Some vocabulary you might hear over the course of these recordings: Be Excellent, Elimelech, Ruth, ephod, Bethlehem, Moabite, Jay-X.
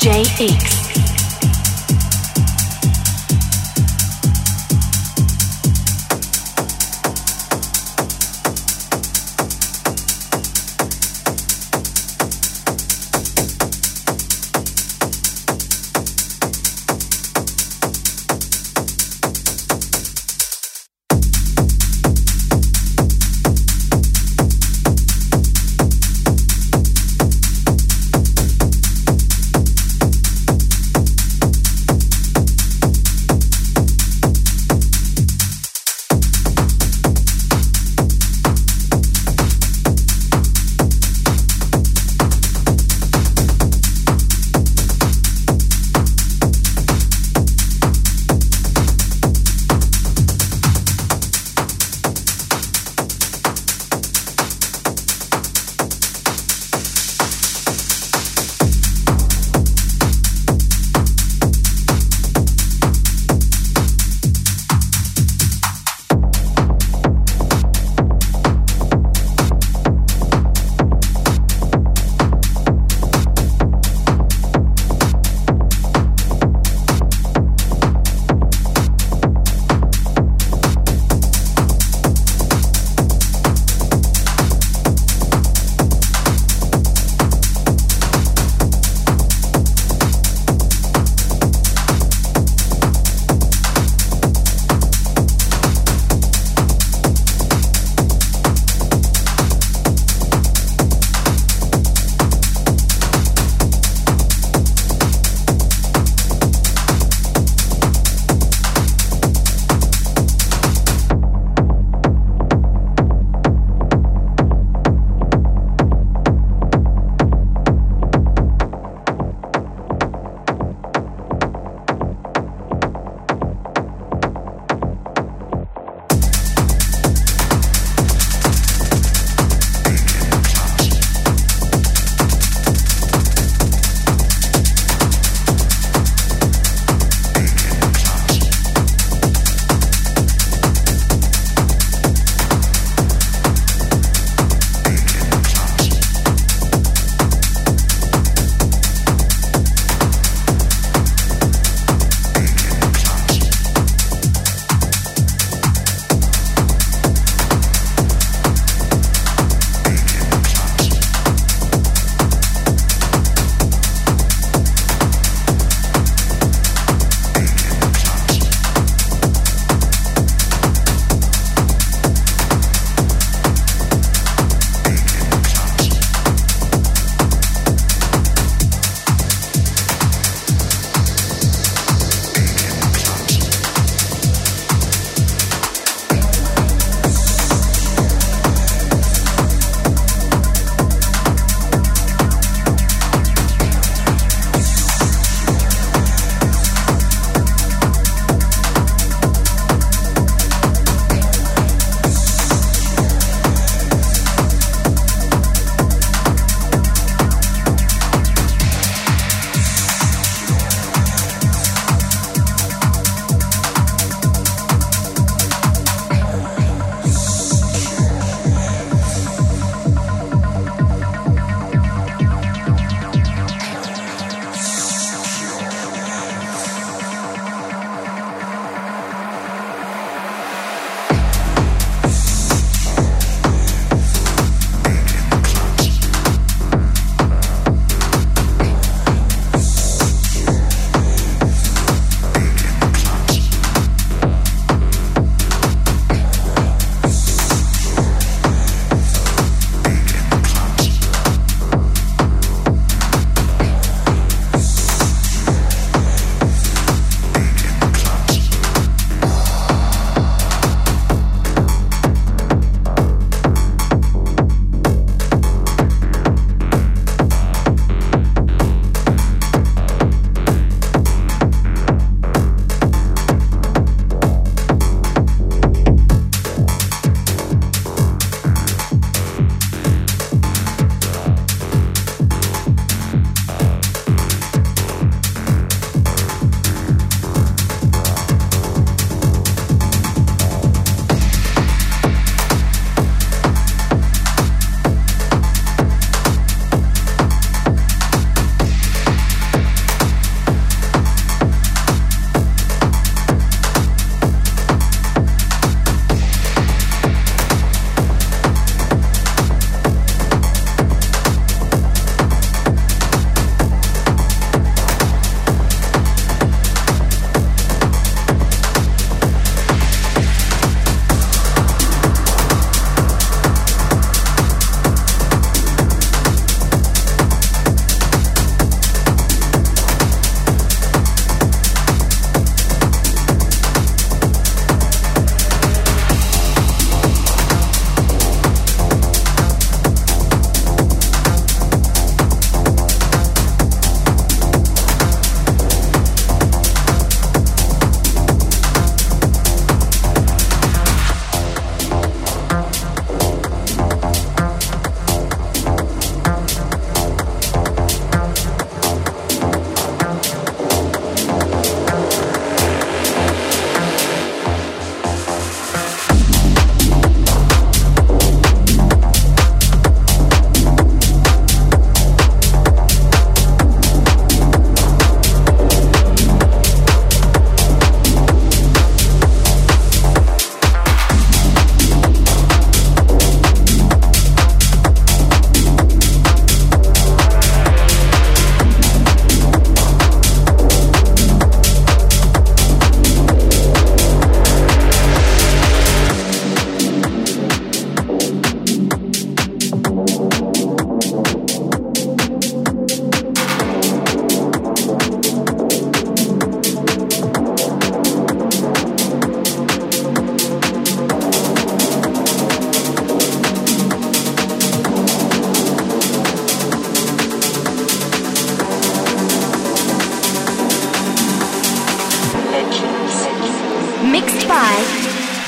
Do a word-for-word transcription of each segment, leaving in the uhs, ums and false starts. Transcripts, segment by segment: Jay-X.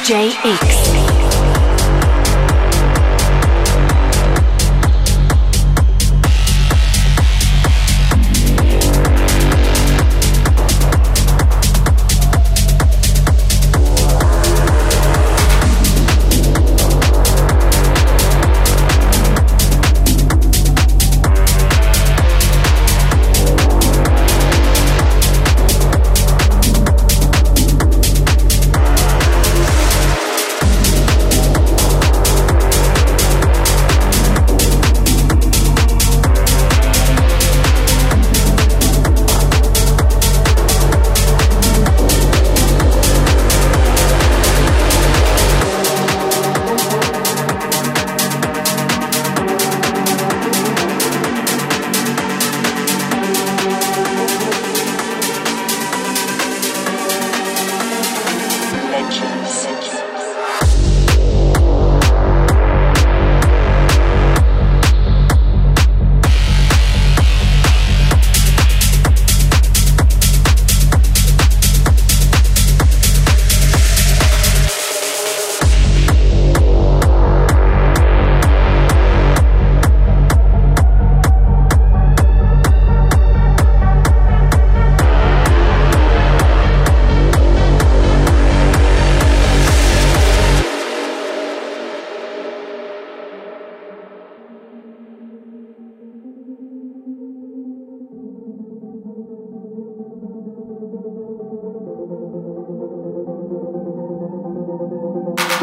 Jay-X.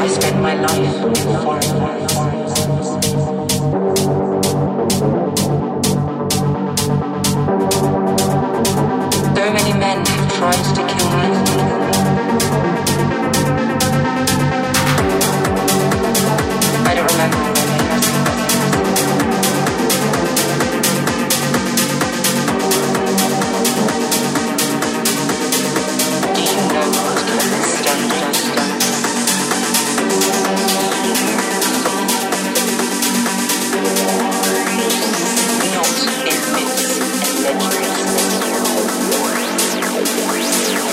I spend my life with foreigners. So many men have tried to kill me. I don't remember their names. Do you know what kills me? Not in myths and legends.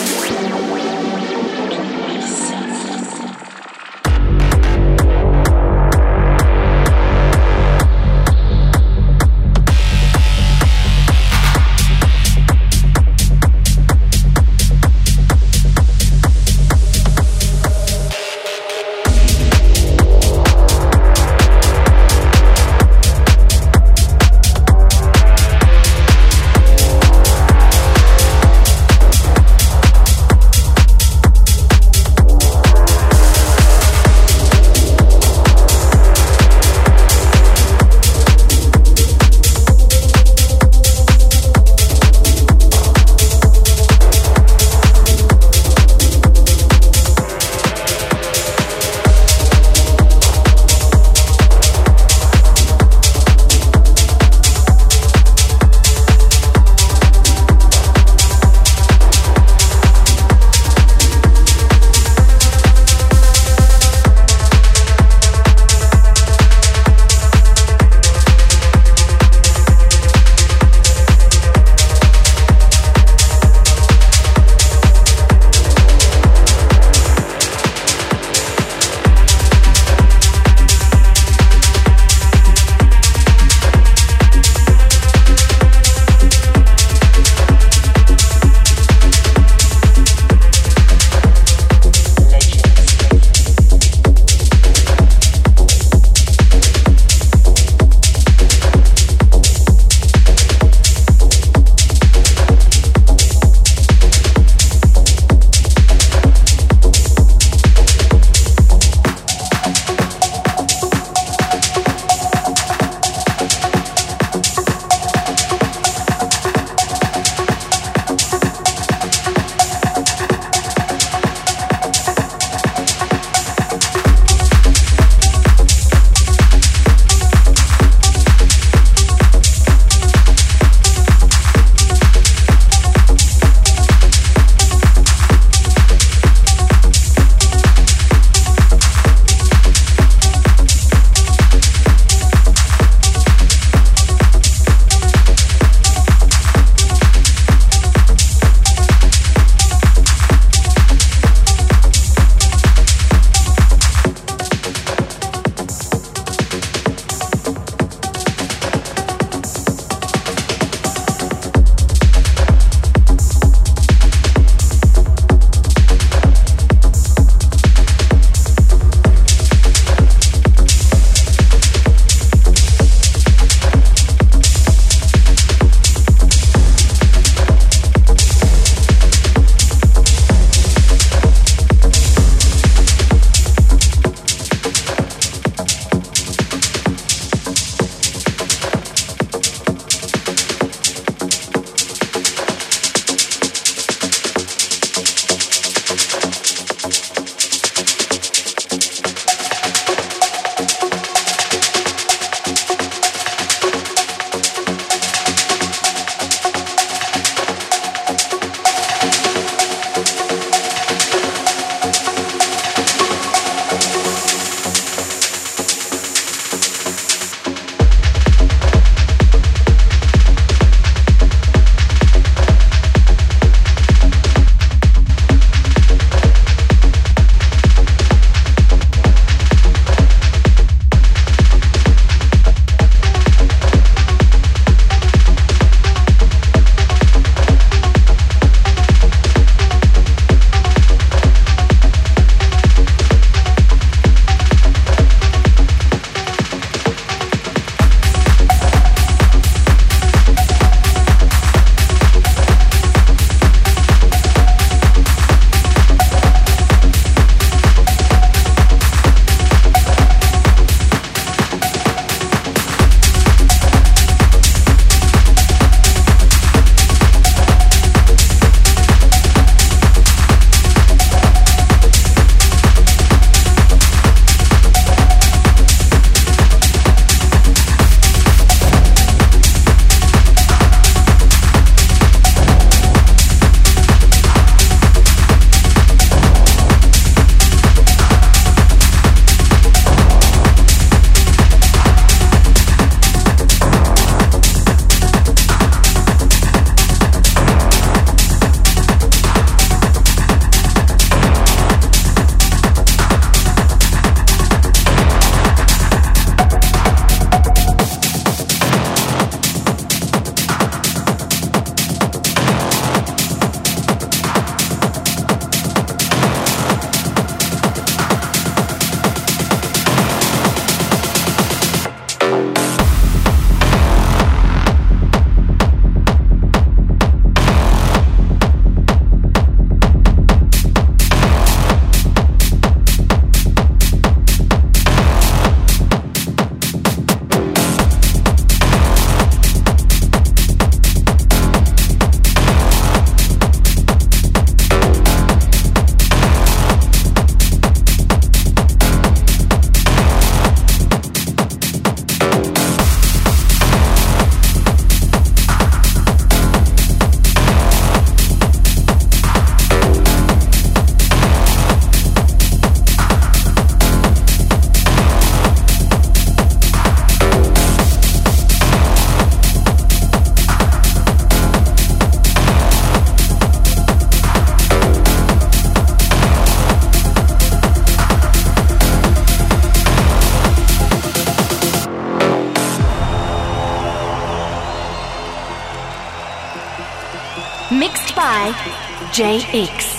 by Jay-X.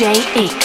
Jay-X. We'll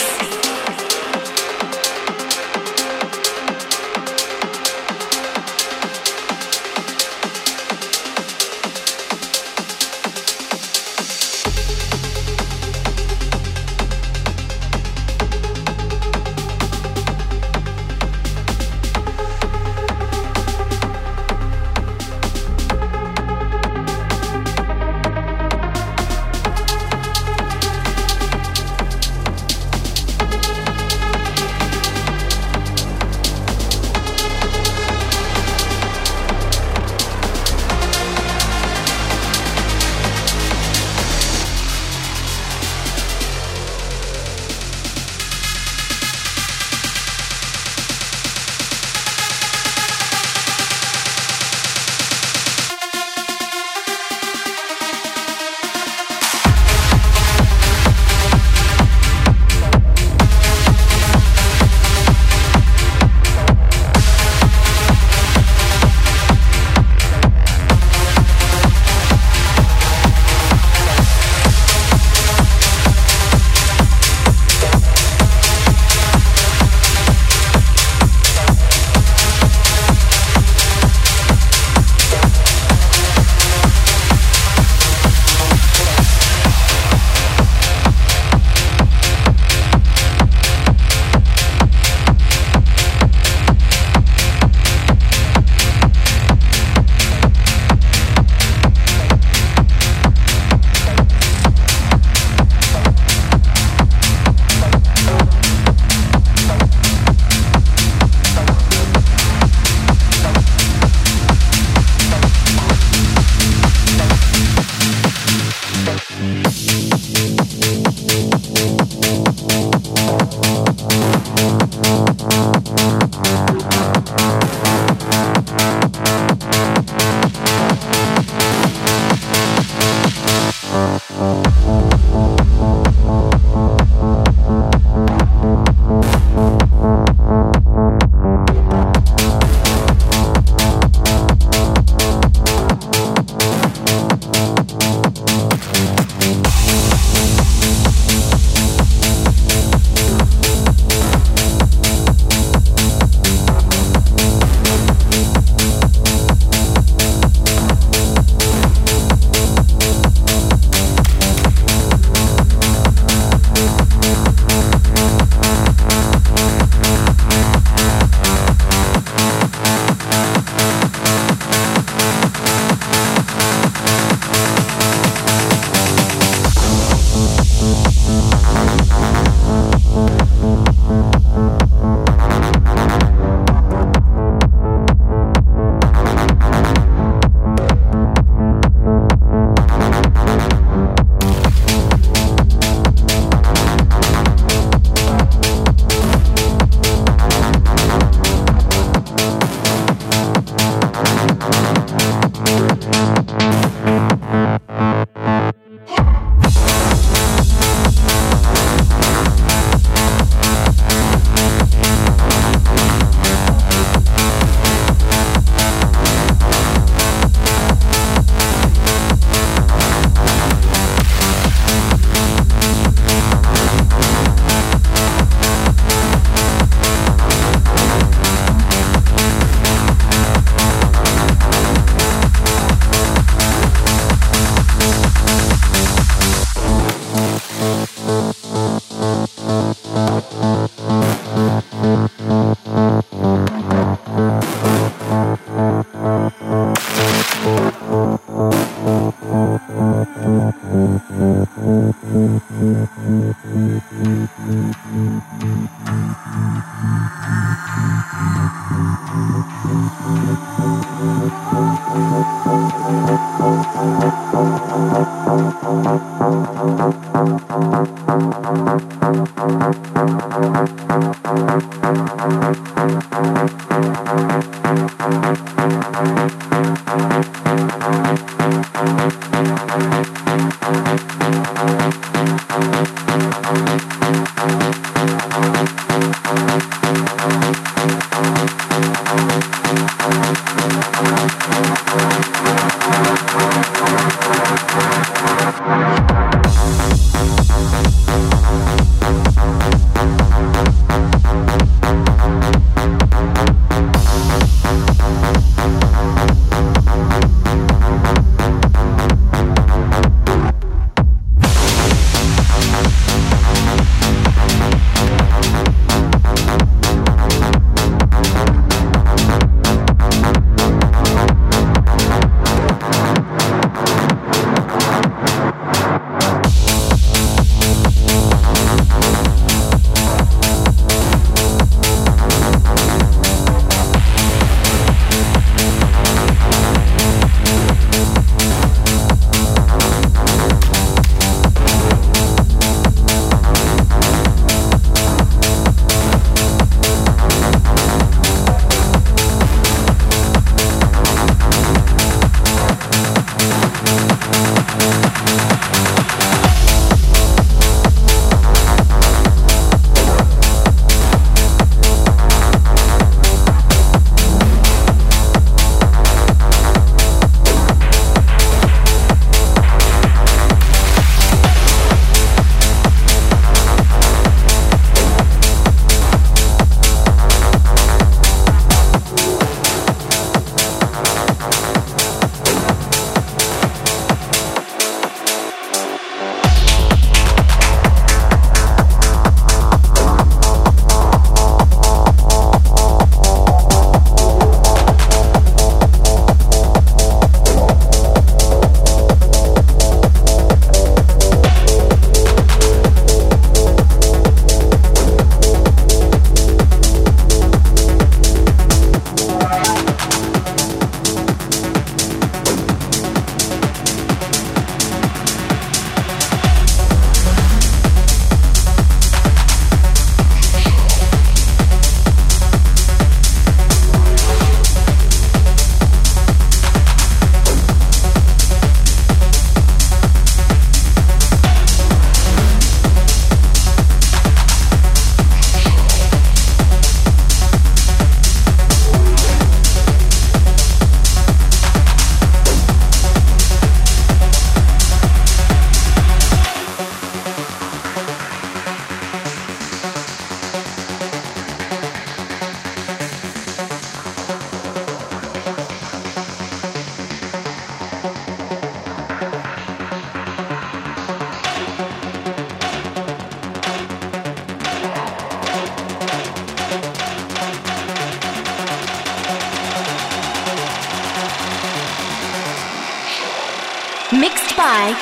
by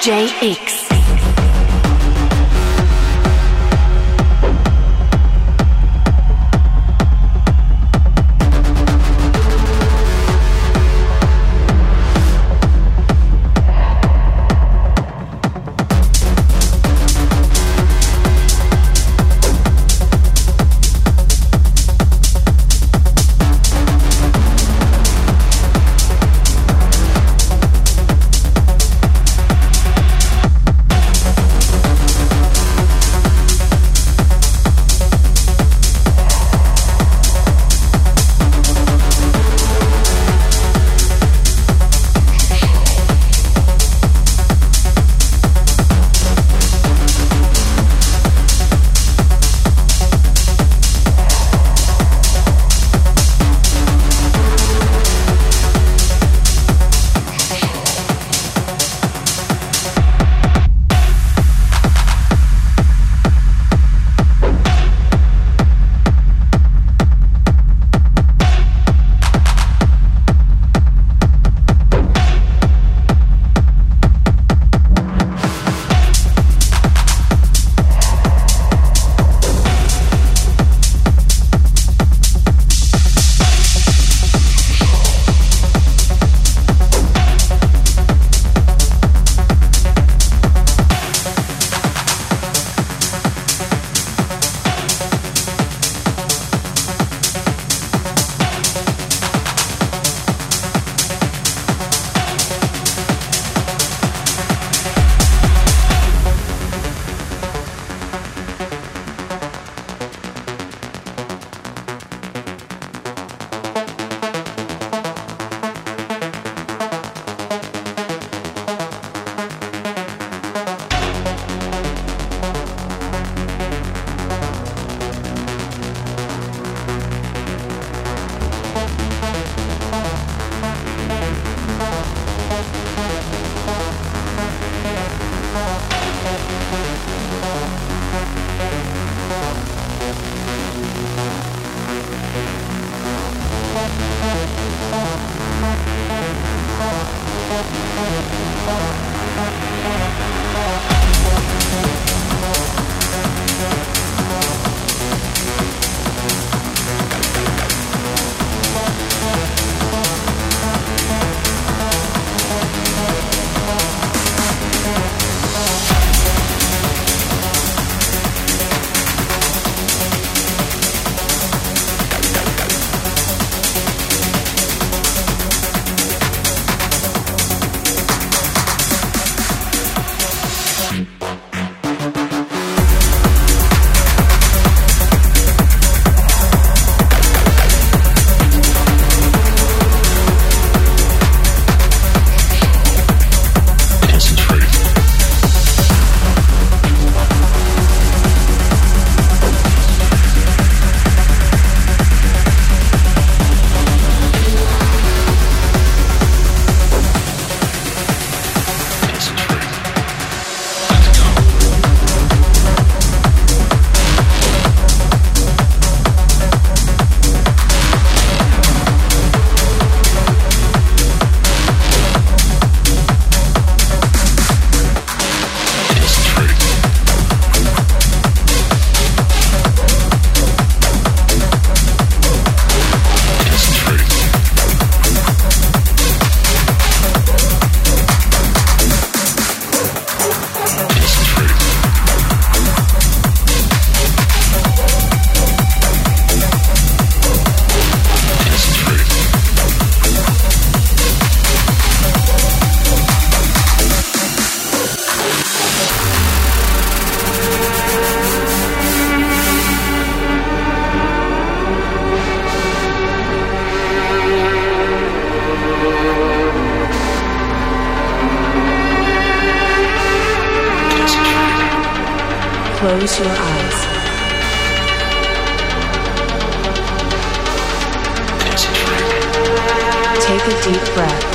Jay-X. Close your eyes. Take a deep breath.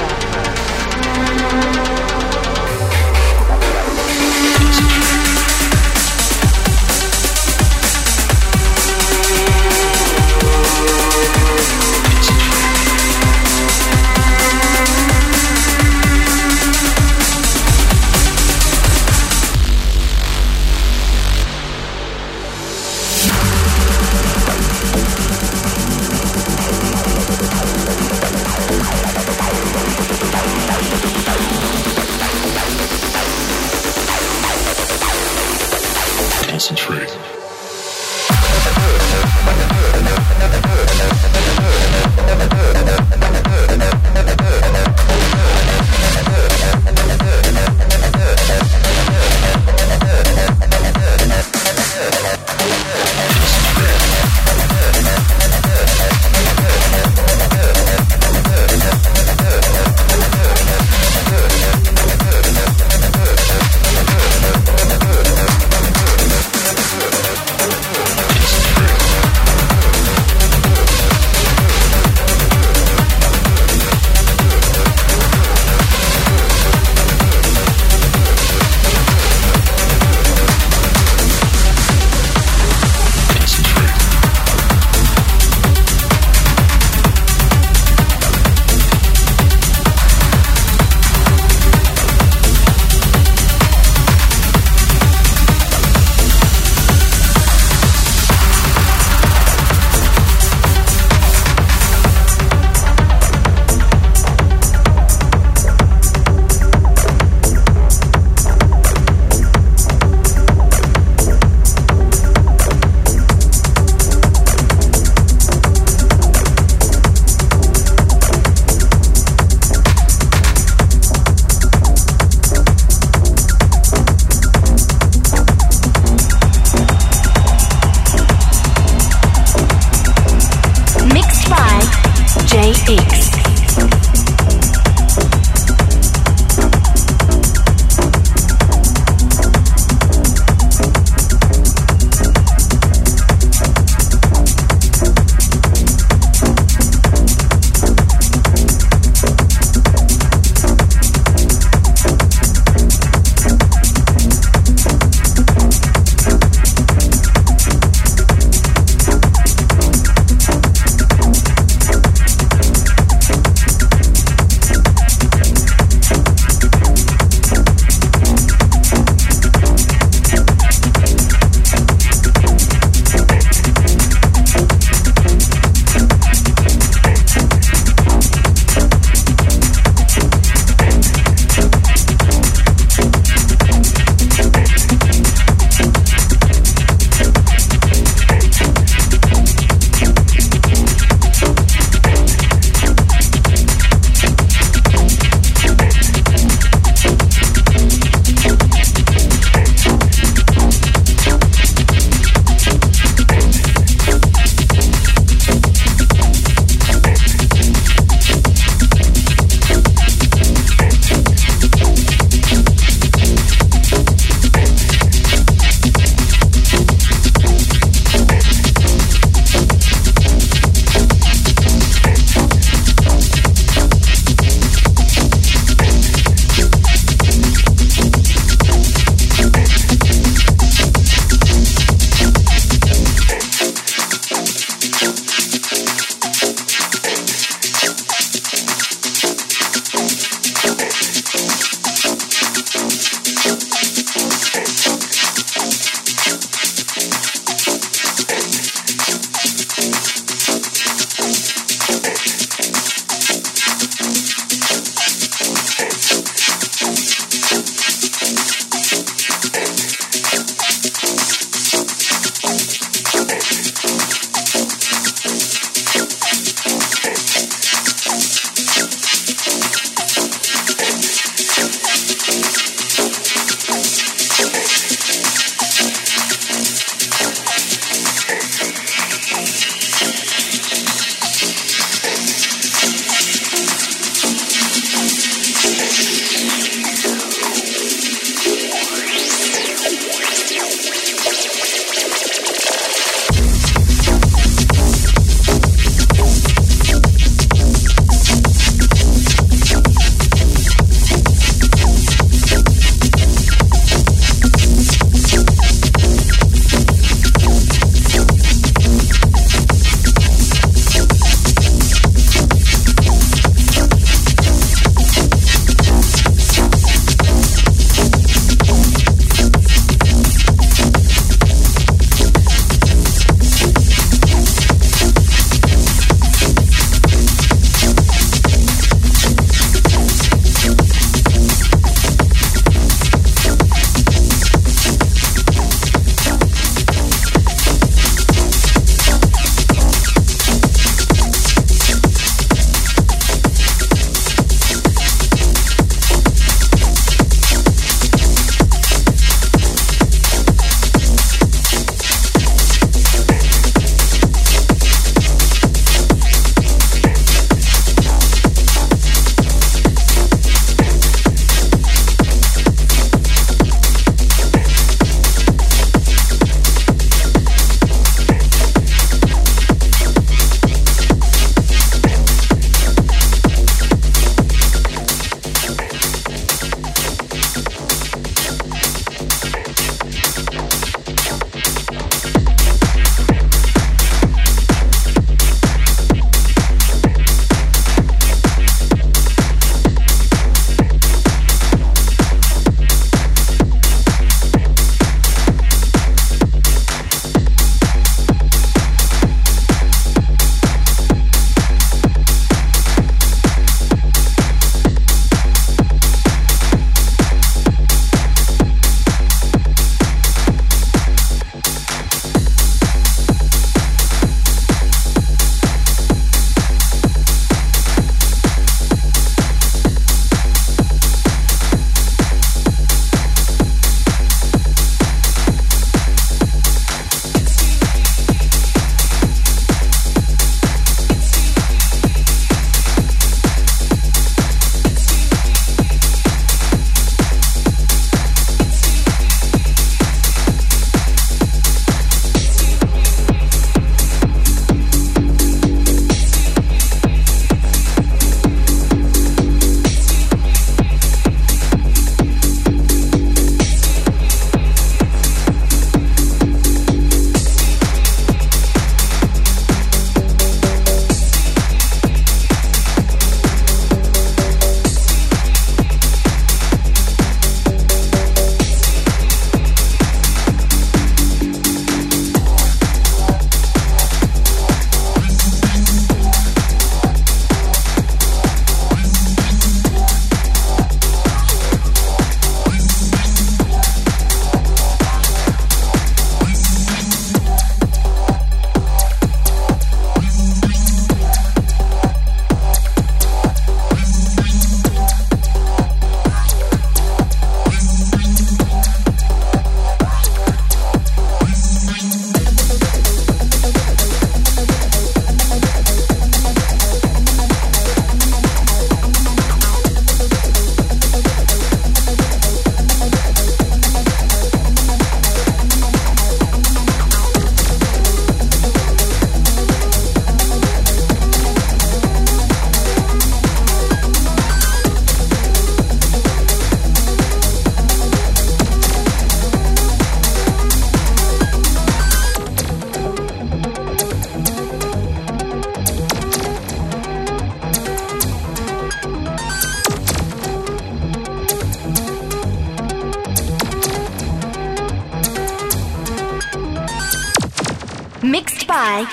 Mixed by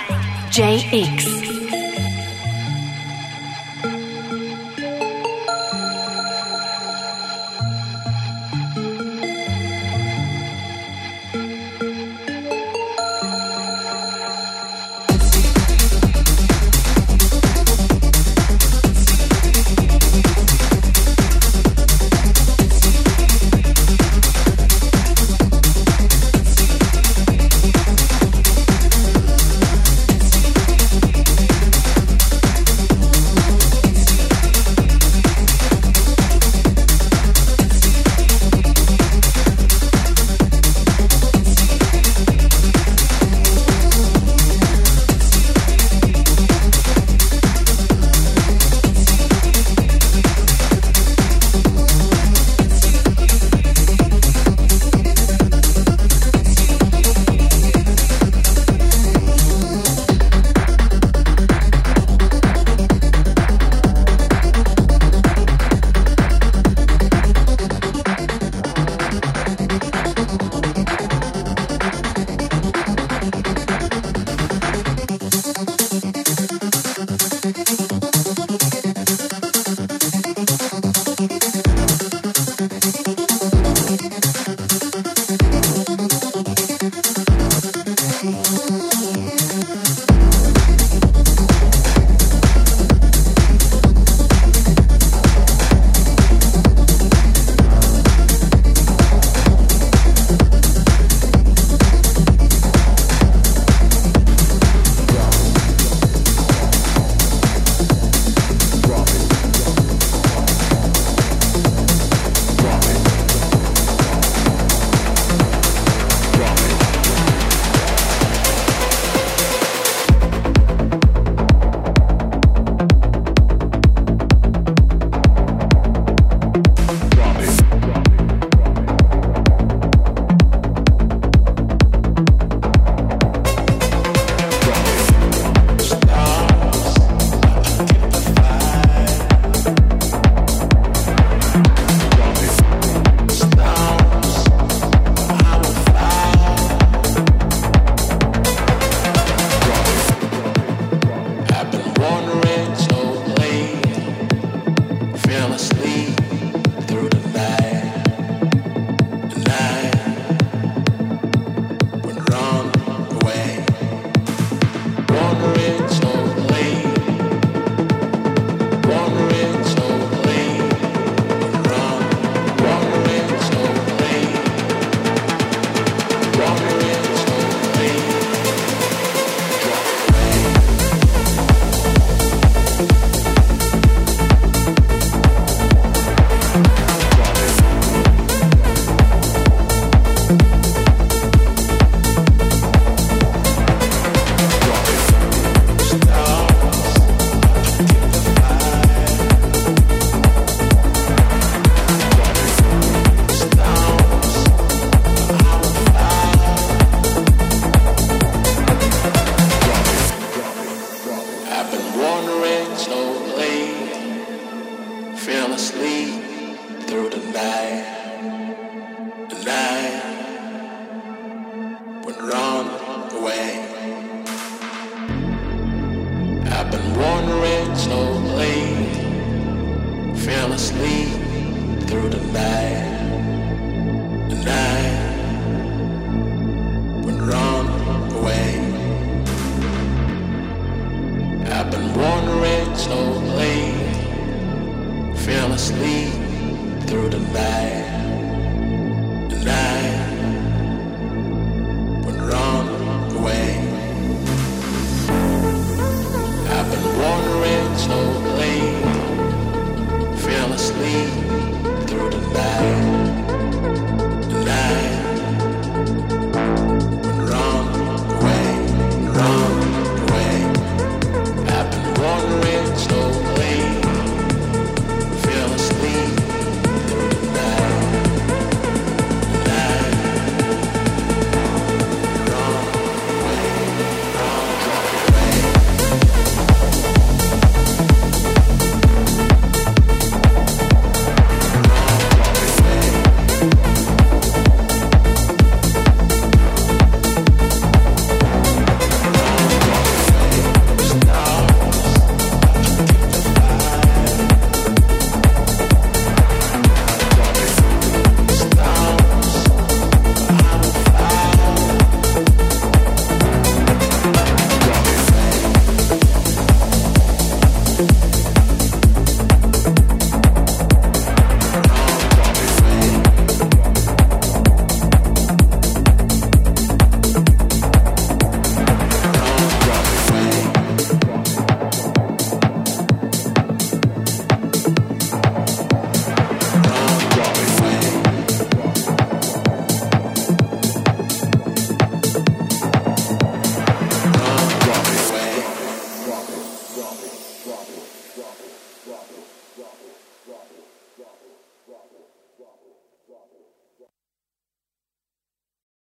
Jay-X. Slowly, fearlessly through the night.